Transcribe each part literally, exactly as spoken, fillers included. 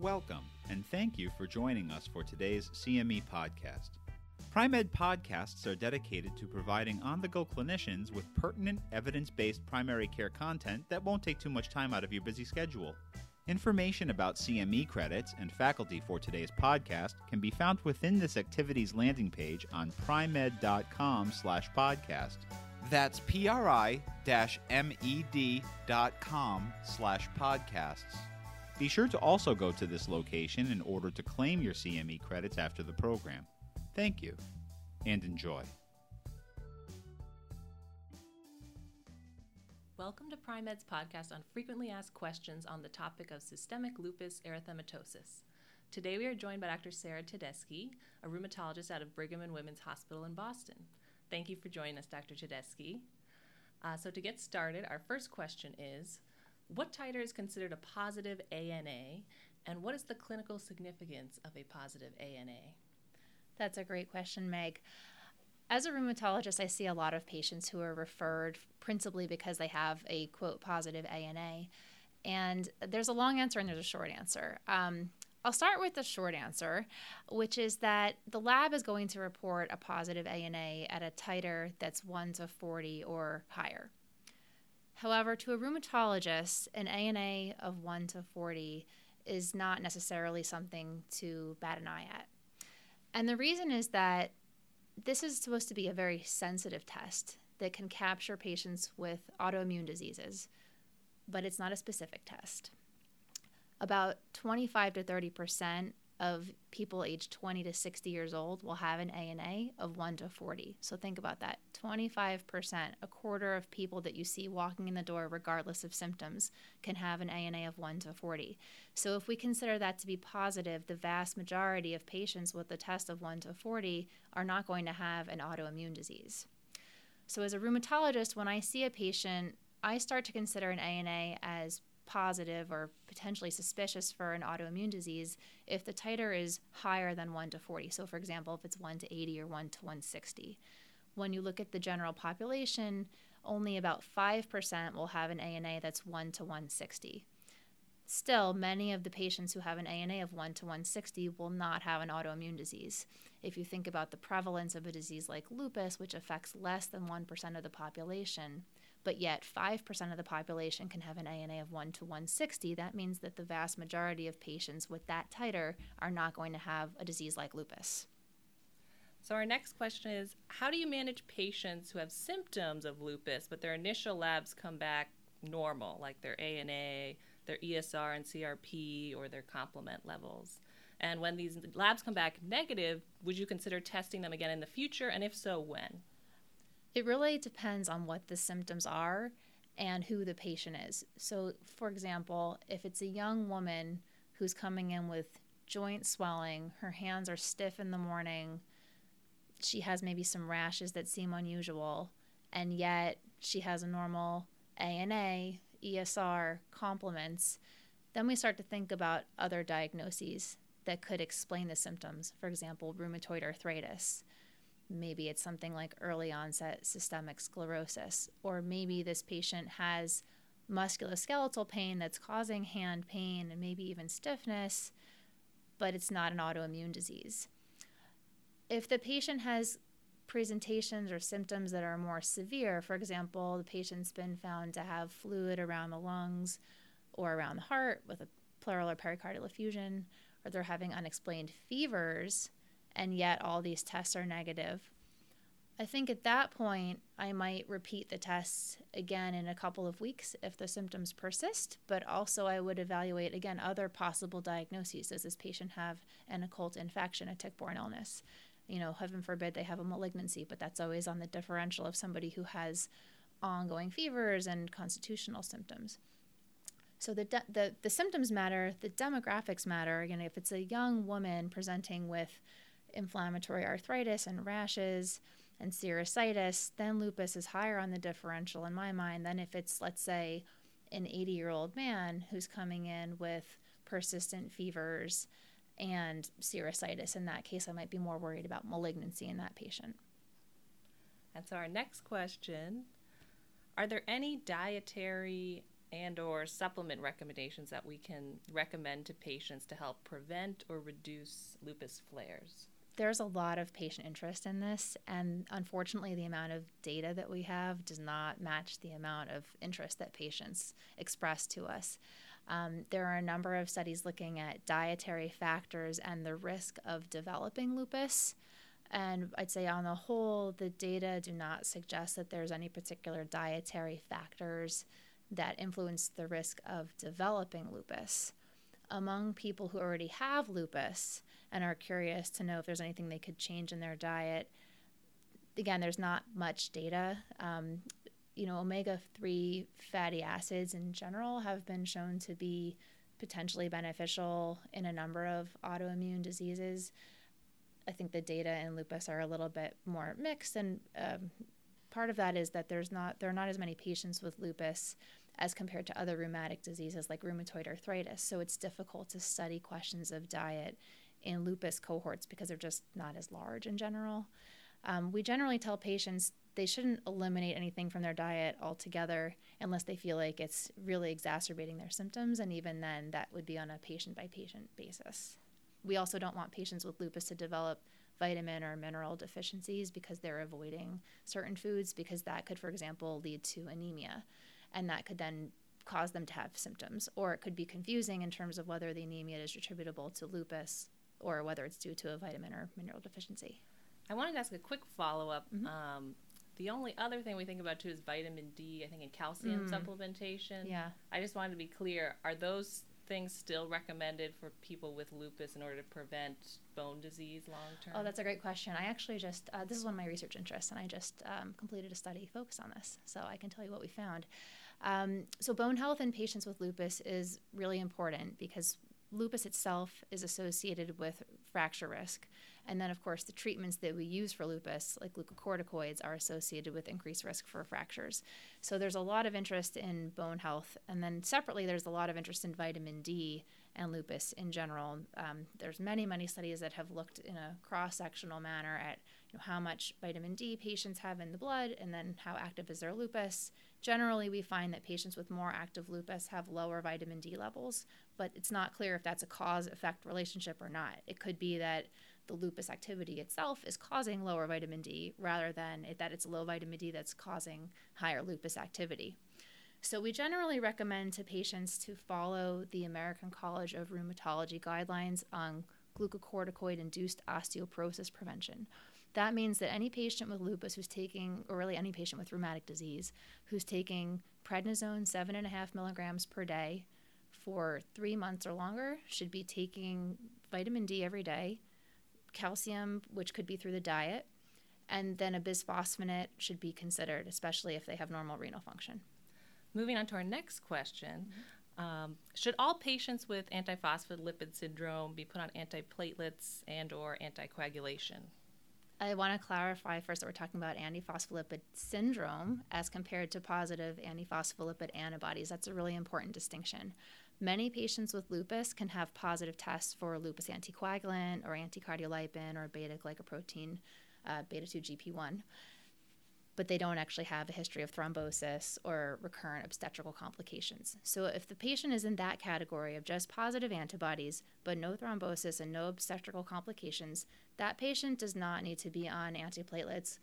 Welcome, and thank you for joining us for today's C M E podcast. Pri-Med podcasts are dedicated to providing on-the-go clinicians with pertinent, evidence-based primary care content that won't take too much time out of your busy schedule. Information about C M E credits and faculty for today's podcast can be found within this activity's landing page on primed.com slash podcast. That's pri-med.com slash podcasts. Be sure to also go to this location in order to claim your C M E credits after the program. Thank you, and enjoy. Welcome to Pri-Med's podcast on frequently asked questions on the topic of systemic lupus erythematosus. Today we are joined by Doctor Sarah Tedeschi, a rheumatologist out of Brigham and Women's Hospital in Boston. Thank you for joining us, Doctor Tedeschi. Uh, so to get started, our first question is, what titer is considered a positive A N A, and what is the clinical significance of a positive A N A? That's a great question, Meg. As a rheumatologist, I see a lot of patients who are referred principally because they have a, quote, positive A N A. And there's a long answer and there's a short answer. Um, I'll start with the short answer, which is that the lab is going to report a positive A N A at a titer that's one to forty or higher. However, to a rheumatologist, an A N A of one to forty is not necessarily something to bat an eye at. And the reason is that this is supposed to be a very sensitive test that can capture patients with autoimmune diseases, but it's not a specific test. About twenty-five to thirty percent of people aged twenty to sixty years old will have an A N A of one to forty. So think about that, twenty-five percent, a quarter of people that you see walking in the door regardless of symptoms can have an A N A of one to forty. So if we consider that to be positive, the vast majority of patients with the test of one to forty are not going to have an autoimmune disease. So as a rheumatologist, when I see a patient, I start to consider an A N A as positive or potentially suspicious for an autoimmune disease if the titer is higher than one to forty. So for example, if it's one to eighty or one to one sixty. When you look at the general population, only about five percent will have an A N A that's one to one sixty. Still, many of the patients who have an A N A of one to one sixty will not have an autoimmune disease. If you think about the prevalence of a disease like lupus, which affects less than one percent of the population, but yet five percent of the population can have an A N A of one to one sixty, that means that the vast majority of patients with that titer are not going to have a disease like lupus. So our next question is, how do you manage patients who have symptoms of lupus, but their initial labs come back normal, like their A N A, their E S R and C R P, or their complement levels? And when these labs come back negative, would you consider testing them again in the future? And if so, when? It really depends on what the symptoms are and who the patient is. So for example, if it's a young woman who's coming in with joint swelling, her hands are stiff in the morning, she has maybe some rashes that seem unusual, and yet she has a normal A N A, E S R, complements, then we start to think about other diagnoses that could explain the symptoms. For example, rheumatoid arthritis. Maybe it's something like early onset systemic sclerosis, or maybe this patient has musculoskeletal pain that's causing hand pain and maybe even stiffness, but it's not an autoimmune disease. If the patient has presentations or symptoms that are more severe, for example, the patient's been found to have fluid around the lungs or around the heart with a pleural or pericardial effusion, or they're having unexplained fevers, and yet all these tests are negative, I think at that point I might repeat the tests again in a couple of weeks if the symptoms persist, but also I would evaluate again other possible diagnoses. Does this patient have an occult infection, a tick-borne illness? You know, heaven forbid they have a malignancy, but that's always on the differential of somebody who has ongoing fevers and constitutional symptoms. So the de- the, the symptoms matter, the demographics matter. You know, if it's a young woman presenting with inflammatory arthritis and rashes and serositis, then lupus is higher on the differential in my mind than if it's, let's say, an eighty-year-old man who's coming in with persistent fevers and serositis. In that case, I might be more worried about malignancy in that patient. And so our next question, are there any dietary and or supplement recommendations that we can recommend to patients to help prevent or reduce lupus flares? There's a lot of patient interest in this, and unfortunately the amount of data that we have does not match the amount of interest that patients express to us. Um, there are a number of studies looking at dietary factors and the risk of developing lupus, and I'd say on the whole the data do not suggest that there's any particular dietary factors that influence the risk of developing lupus. Among people who already have lupus and are curious to know if there's anything they could change in their diet, again, there's not much data. Um, you know, omega three fatty acids in general have been shown to be potentially beneficial in a number of autoimmune diseases. I think the data in lupus are a little bit more mixed, and um, part of that is that there's not there are not as many patients with lupus as compared to other rheumatic diseases like rheumatoid arthritis, so it's difficult to study questions of diet in lupus cohorts because they're just not as large in general. Um, we generally tell patients they shouldn't eliminate anything from their diet altogether unless they feel like it's really exacerbating their symptoms, and even then that would be on a patient-by-patient basis. We also don't want patients with lupus to develop vitamin or mineral deficiencies because they're avoiding certain foods, because that could, for example, lead to anemia, and that could then cause them to have symptoms. Or it could be confusing in terms of whether the anemia is attributable to lupus or whether it's due to a vitamin or mineral deficiency. I wanted to ask a quick follow-up. Mm-hmm. Um, the only other thing we think about, too, is vitamin D, I think, and calcium mm. supplementation. Yeah. I just wanted to be clear. Are those things still recommended for people with lupus in order to prevent bone disease long-term? Oh, that's a great question. I actually just, uh, this is one of my research interests, and I just um, completed a study focused on this, so I can tell you what we found. Um, so bone health in patients with lupus is really important because lupus itself is associated with fracture risk. And then, of course, the treatments that we use for lupus, like glucocorticoids, are associated with increased risk for fractures. So there's a lot of interest in bone health. And then separately, there's a lot of interest in vitamin D and lupus in general. Um, there's many, many studies that have looked in a cross-sectional manner at you know, how much vitamin D patients have in the blood and then how active is their lupus. Generally, we find that patients with more active lupus have lower vitamin D levels, but it's not clear if that's a cause-effect relationship or not. It could be that the lupus activity itself is causing lower vitamin D rather than it, that it's low vitamin D that's causing higher lupus activity. So we generally recommend to patients to follow the American College of Rheumatology guidelines on glucocorticoid-induced osteoporosis prevention. That means that any patient with lupus who's taking, or really any patient with rheumatic disease, who's taking prednisone seven point five milligrams per day for three months or longer should be taking vitamin D every day, calcium, which could be through the diet, and then a bisphosphonate should be considered, especially if they have normal renal function. Moving on to our next question, mm-hmm. um, should all patients with antiphospholipid syndrome be put on antiplatelets and or anticoagulation? I want to clarify first that we're talking about antiphospholipid syndrome as compared to positive antiphospholipid antibodies. That's a really important distinction. Many patients with lupus can have positive tests for lupus anticoagulant or anticardiolipin or beta-glycoprotein, uh, beta two G P one, but they don't actually have a history of thrombosis or recurrent obstetrical complications. So if the patient is in that category of just positive antibodies but no thrombosis and no obstetrical complications, that patient does not need to be on antiplatelets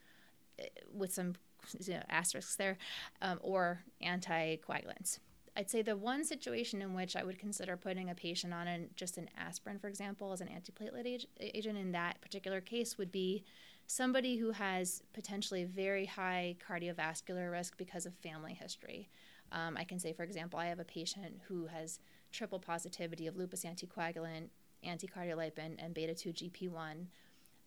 with some you know, asterisks there um, or anticoagulants. I'd say the one situation in which I would consider putting a patient on an, just an aspirin, for example, as an antiplatelet ag- agent in that particular case would be somebody who has potentially very high cardiovascular risk because of family history. Um, I can say, for example, I have a patient who has triple positivity of lupus anticoagulant, anticardiolipin, and beta two G P one,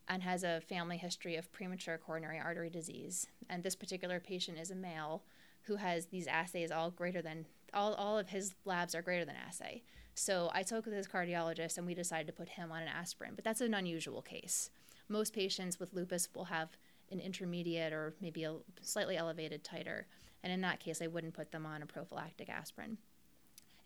and has a family history of premature coronary artery disease. And this particular patient is a male who has these assays all greater than All, all of his labs are greater than assay. So I took this cardiologist and we decided to put him on an aspirin, but that's an unusual case. Most patients with lupus will have an intermediate or maybe a slightly elevated titer, and in that case I wouldn't put them on a prophylactic aspirin.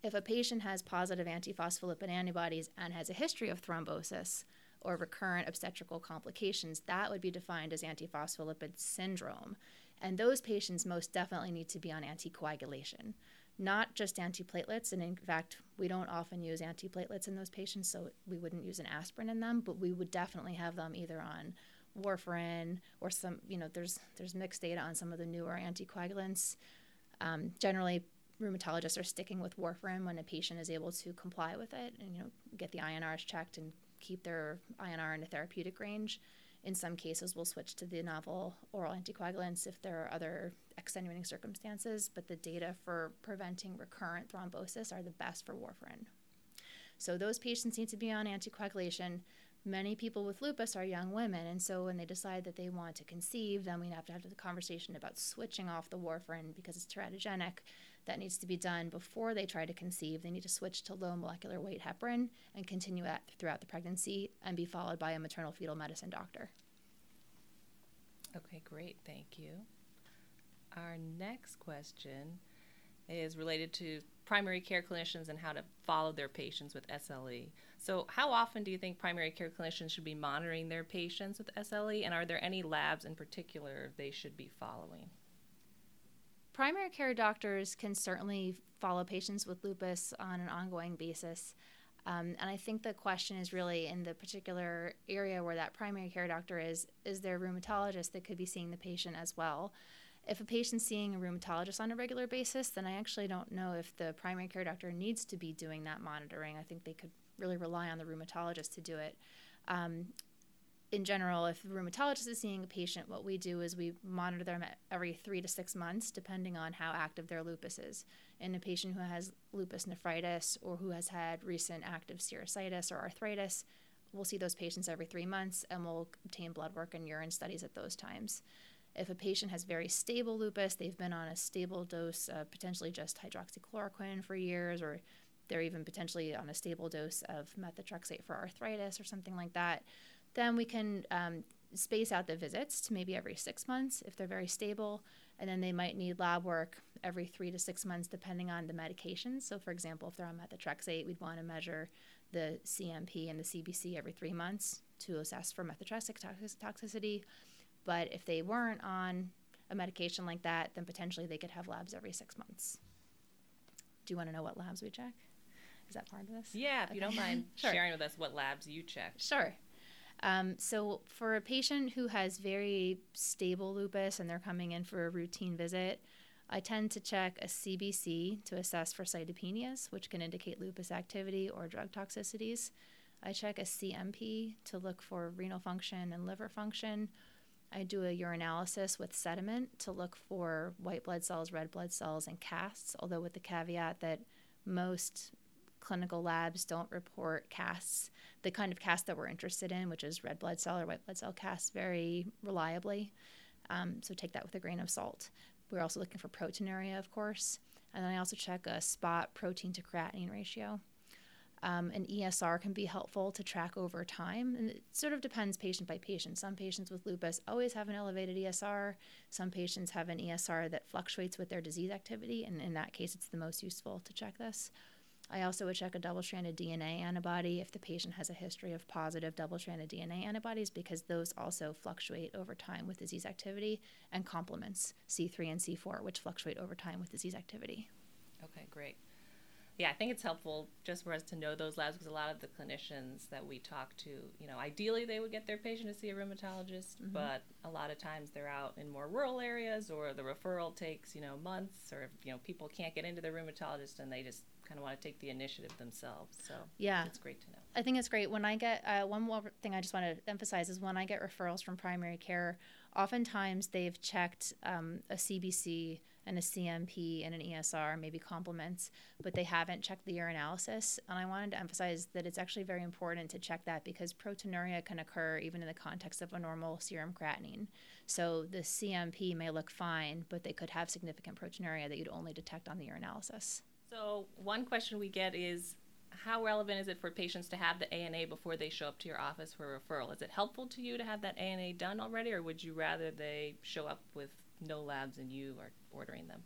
If a patient has positive antiphospholipid antibodies and has a history of thrombosis or recurrent obstetrical complications, that would be defined as antiphospholipid syndrome, and those patients most definitely need to be on anticoagulation. not just antiplatelets. And in fact, we don't often use antiplatelets in those patients, so we wouldn't use an aspirin in them, but we would definitely have them either on warfarin or some, you know, there's there's mixed data on some of the newer anticoagulants. Um, generally, rheumatologists are sticking with warfarin when a patient is able to comply with it and, you know, get the I N Rs checked and keep their I N R in a therapeutic range. In some cases, we'll switch to the novel oral anticoagulants if there are other extenuating circumstances, but the data for preventing recurrent thrombosis are the best for warfarin. So those patients need to be on anticoagulation. Many people with lupus are young women, and so when they decide that they want to conceive, then we have to have the conversation about switching off the warfarin because it's teratogenic. That needs to be done before they try to conceive. They need to switch to low molecular weight heparin and continue that throughout the pregnancy and be followed by a maternal fetal medicine doctor. Okay, great. Thank you. Our next question is related to primary care clinicians and how to follow their patients with S L E. So how often do you think primary care clinicians should be monitoring their patients with S L E, and are there any labs in particular they should be following? Primary care doctors can certainly follow patients with lupus on an ongoing basis. Um, and I think the question is really in the particular area where that primary care doctor is, is there a rheumatologist that could be seeing the patient as well? If a patient's seeing a rheumatologist on a regular basis, then I actually don't know if the primary care doctor needs to be doing that monitoring. I think they could really rely on the rheumatologist to do it. Um, in general, if the rheumatologist is seeing a patient, what we do is we monitor them every three to six months, depending on how active their lupus is. In a patient who has lupus nephritis or who has had recent active serositis or arthritis, we'll see those patients every three months and we'll obtain blood work and urine studies at those times. If a patient has very stable lupus, they've been on a stable dose, uh, potentially just hydroxychloroquine for years, or they're even potentially on a stable dose of methotrexate for arthritis or something like that, then we can um, space out the visits to maybe every six months if they're very stable, and then they might need lab work every three to six months depending on the medication. So for example, if they're on methotrexate, we'd want to measure the C M P and the C B C every three months to assess for methotrexate toxicity. But if they weren't on a medication like that, then potentially they could have labs every six months. Do you want to know what labs we check? Is that part of this? Yeah, if okay. you don't mind sure. sharing with us what labs you check. Sure. Um, so for a patient who has very stable lupus and they're coming in for a routine visit, I tend to check a C B C to assess for cytopenias, which can indicate lupus activity or drug toxicities. I check a C M P to look for renal function and liver function. I do a urinalysis with sediment to look for white blood cells, red blood cells, and casts, although with the caveat that most clinical labs don't report casts, the kind of cast that we're interested in, which is red blood cell or white blood cell casts, very reliably. Um, so take that with a grain of salt. We're also looking for proteinuria, of course. And then I also check a spot protein to creatinine ratio. Um, an E S R can be helpful to track over time, and it sort of depends patient by patient. Some patients with lupus always have an elevated E S R. Some patients have an E S R that fluctuates with their disease activity, and in that case, it's the most useful to check this. I also would check a double-stranded D N A antibody if the patient has a history of positive double-stranded D N A antibodies, because those also fluctuate over time with disease activity, and complements, C three and C four, which fluctuate over time with disease activity. Okay, great. Yeah, I think it's helpful just for us to know those labs, because a lot of the clinicians that we talk to, you know, ideally they would get their patient to see a rheumatologist, mm-hmm. but a lot of times they're out in more rural areas, or the referral takes, you know, months, or, you know, people can't get into their rheumatologist and they just kind of want to take the initiative themselves. So yeah, it's great to know. I think it's great. When I get, uh, one more thing I just want to emphasize is when I get referrals from primary care, oftentimes they've checked um, a C B C and a C M P and an E S R, maybe complements, but they haven't checked the urinalysis. And I wanted to emphasize that it's actually very important to check that, because proteinuria can occur even in the context of a normal serum creatinine. So the C M P may look fine, but they could have significant proteinuria that you'd only detect on the urinalysis. So one question we get is, how relevant is it for patients to have the A N A before they show up to your office for a referral? Is it helpful to you to have that A N A done already, or would you rather they show up with no labs and you are ordering them?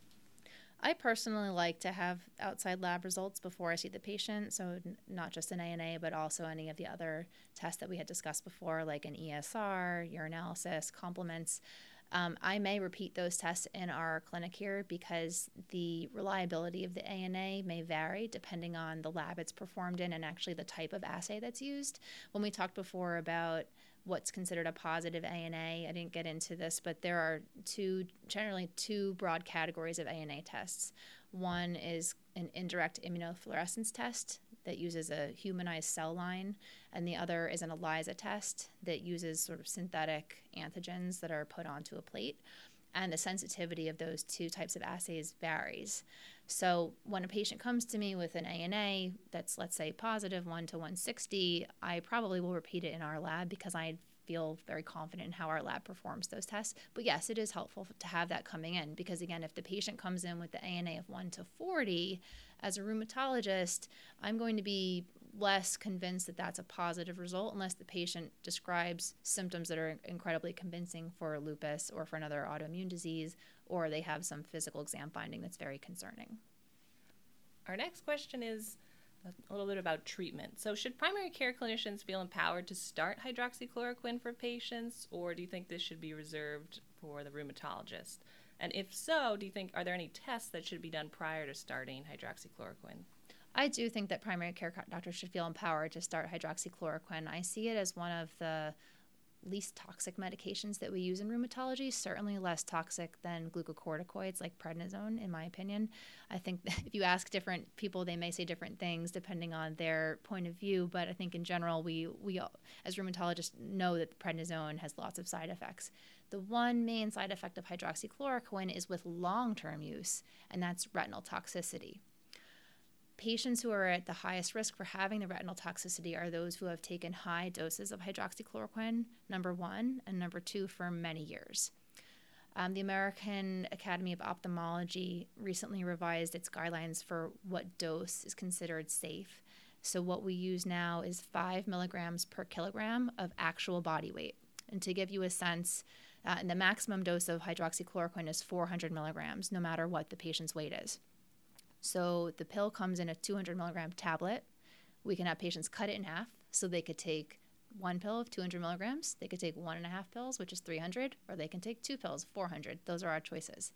I personally like to have outside lab results before I see the patient, so n- not just an A N A, but also any of the other tests that we had discussed before, like an E S R, urinalysis, complements. Um, I may repeat those tests in our clinic here because the reliability of the A N A may vary depending on the lab it's performed in and actually the type of assay that's used. When we talked before about what's considered a positive A N A, I didn't get into this, but there are two, generally two broad categories of A N A tests. One is an indirect immunofluorescence test that uses a humanized cell line, and the other is an ELISA test that uses sort of synthetic antigens that are put onto a plate. And the sensitivity of those two types of assays varies. So when a patient comes to me with an A N A that's, let's say, positive one to one sixty, I probably will repeat it in our lab because I feel very confident in how our lab performs those tests. But yes, it is helpful to have that coming in because, again, if the patient comes in with the A N A of one to forty, as a rheumatologist, I'm going to be less convinced that that's a positive result unless the patient describes symptoms that are incredibly convincing for lupus or for another autoimmune disease, or they have some physical exam finding that's very concerning. Our next question is a little bit about treatment. So should primary care clinicians feel empowered to start hydroxychloroquine for patients, or do you think this should be reserved for the rheumatologist? And if so, do you think, are there any tests that should be done prior to starting hydroxychloroquine? I do think that primary care doctors should feel empowered to start hydroxychloroquine. I see it as one of the least toxic medications that we use in rheumatology, certainly less toxic than glucocorticoids like prednisone, in my opinion. I think that if you ask different people, they may say different things depending on their point of view, but I think in general, we, we as rheumatologists know that prednisone has lots of side effects. The one main side effect of hydroxychloroquine is with long-term use, and that's retinal toxicity. Patients who are at the highest risk for having the retinal toxicity are those who have taken high doses of hydroxychloroquine, number one, and number two, for many years. Um, the American Academy of Ophthalmology recently revised its guidelines for what dose is considered safe. So what we use now is five milligrams per kilogram of actual body weight. And to give you a sense, uh, the maximum dose of hydroxychloroquine is four hundred milligrams, no matter what the patient's weight is. So the pill comes in a two hundred milligram tablet. We can have patients cut it in half, so they could take one pill of two hundred milligrams, they could take one and a half pills, which is three hundred, or they can take two pills, four hundred. Those are our choices.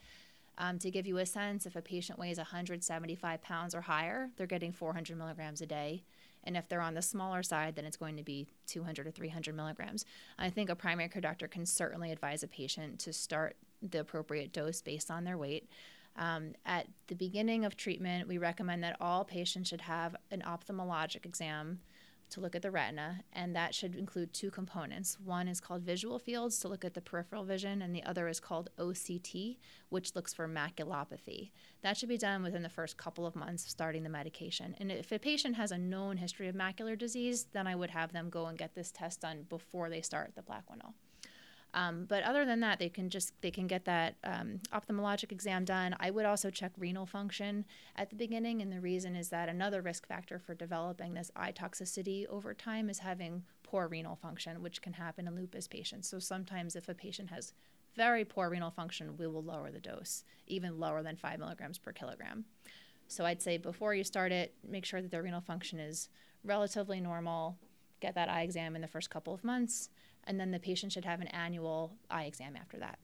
Um, to give you a sense, if a patient weighs one hundred seventy-five pounds or higher, they're getting four hundred milligrams a day. And if they're on the smaller side, then it's going to be two hundred or three hundred milligrams. I think a primary care doctor can certainly advise a patient to start the appropriate dose based on their weight. Um, at the beginning of treatment, we recommend that all patients should have an ophthalmologic exam to look at the retina, and that should include two components. One is called visual fields to look at the peripheral vision, and the other is called O C T, which looks for maculopathy. That should be done within the first couple of months of starting the medication. And if a patient has a known history of macular disease, then I would have them go and get this test done before they start the plaquenil. Um, but other than that, they can just they can get that um, ophthalmologic exam done. I would also check renal function at the beginning, and the reason is that another risk factor for developing this eye toxicity over time is having poor renal function, which can happen in lupus patients. So sometimes if a patient has very poor renal function, we will lower the dose, even lower than five milligrams per kilogram. So I'd say before you start it, make sure that their renal function is relatively normal, get that eye exam in the first couple of months, and then the patient should have an annual eye exam after that.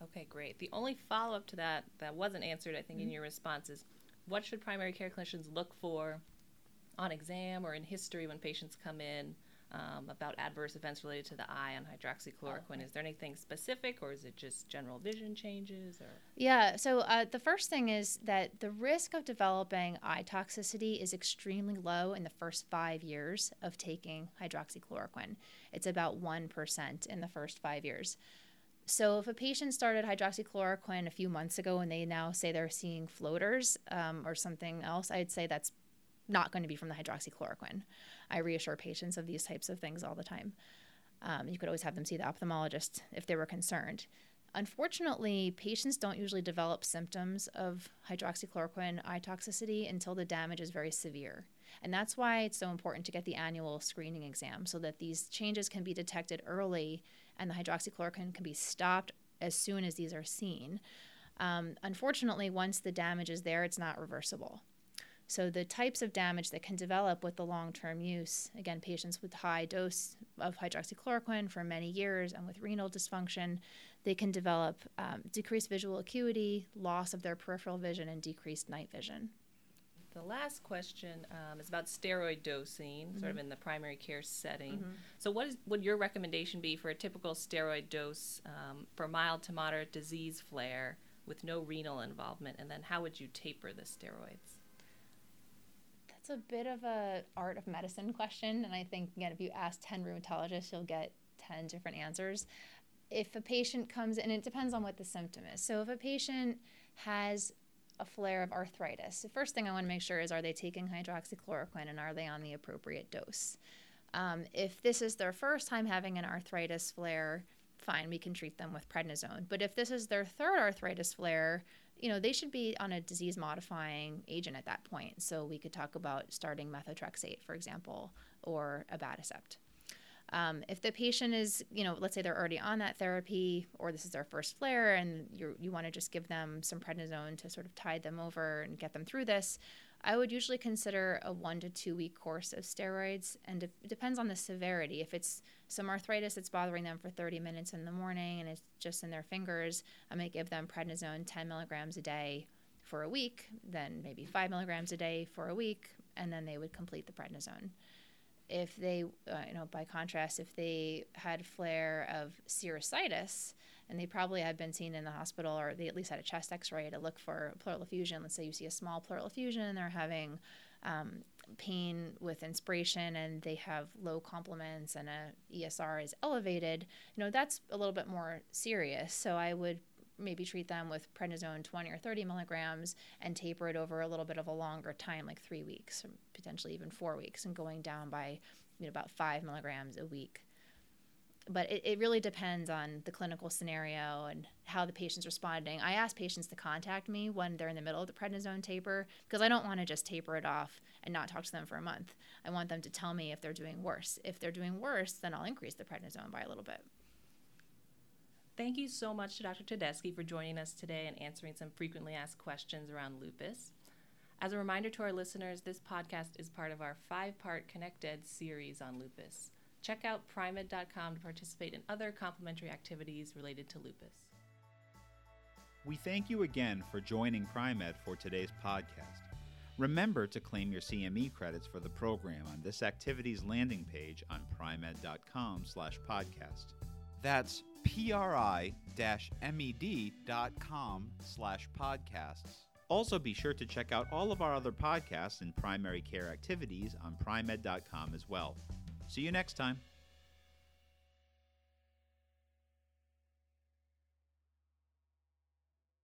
Okay, great. The only follow-up to that that wasn't answered, I think, mm-hmm. in your response is, what should primary care clinicians look for on exam or in history when patients come in um, about adverse events related to the eye on hydroxychloroquine? Oh, okay. Is there anything specific, or is it just general vision changes? Or? Yeah, so uh, the first thing is that the risk of developing eye toxicity is extremely low in the first five years of taking hydroxychloroquine. It's about one percent in the first five years. So if a patient started hydroxychloroquine a few months ago and they now say they're seeing floaters um, or something else, I'd say that's not going to be from the hydroxychloroquine. I reassure patients of these types of things all the time. Um, you could always have them see the ophthalmologist if they were concerned. Unfortunately, patients don't usually develop symptoms of hydroxychloroquine eye toxicity until the damage is very severe. And that's why it's so important to get the annual screening exam so that these changes can be detected early and the hydroxychloroquine can be stopped as soon as these are seen. Um, unfortunately, once the damage is there, it's not reversible. So the types of damage that can develop with the long-term use, again, patients with high dose of hydroxychloroquine for many years and with renal dysfunction, they can develop um, decreased visual acuity, loss of their peripheral vision, and decreased night vision. The last question um, is about steroid dosing, mm-hmm. sort of in the primary care setting. Mm-hmm. So what is, would your recommendation be for a typical steroid dose um, for mild to moderate disease flare with no renal involvement, and then how would you taper the steroids? That's a bit of a art of medicine question, and I think, again, if you ask ten rheumatologists, you'll get ten different answers. If a patient comes, and it depends on what the symptom is. So if a patient has a flare of arthritis, the first thing I want to make sure is, are they taking hydroxychloroquine and are they on the appropriate dose? Um, if this is their first time having an arthritis flare, fine, we can treat them with prednisone. But if this is their third arthritis flare, you know, they should be on a disease-modifying agent at that point. So we could talk about starting methotrexate, for example, or abatacept. Um, if the patient is, you know, let's say they're already on that therapy, or this is their first flare, and you you want to just give them some prednisone to sort of tide them over and get them through this, I would usually consider a one to two week course of steroids, and it depends on the severity. If it's some arthritis that's bothering them for thirty minutes in the morning and it's just in their fingers, I might give them prednisone ten milligrams a day for a week, then maybe five milligrams a day for a week, and then they would complete the prednisone. If they, uh, you know, by contrast, if they had a flare of serositis, and they probably had been seen in the hospital, or they at least had a chest x-ray to look for pleural effusion. Let's say you see a small pleural effusion, they're having um, pain with inspiration, and they have low complements, and a E S R is elevated. You know, that's a little bit more serious. So I would maybe treat them with prednisone twenty or thirty milligrams and taper it over a little bit of a longer time, like three weeks, or potentially even four weeks, and going down by you know, about five milligrams a week. But it, it really depends on the clinical scenario and how the patient's responding. I ask patients to contact me when they're in the middle of the prednisone taper, because I don't want to just taper it off and not talk to them for a month. I want them to tell me if they're doing worse. If they're doing worse, then I'll increase the prednisone by a little bit. Thank you so much to Doctor Tedeschi for joining us today and answering some frequently asked questions around lupus. As a reminder to our listeners, this podcast is part of our five-part Connected series on lupus. Check out Pri Med dot com to participate in other complimentary activities related to lupus. We thank you again for joining Pri Med for today's podcast. Remember to claim your C M E credits for the program on this activity's landing page on Pri Med dot com slash podcast. That's P R I dash M E D dot com slash podcasts. Also, be sure to check out all of our other podcasts and primary care activities on Pri Med dot com as well. See you next time.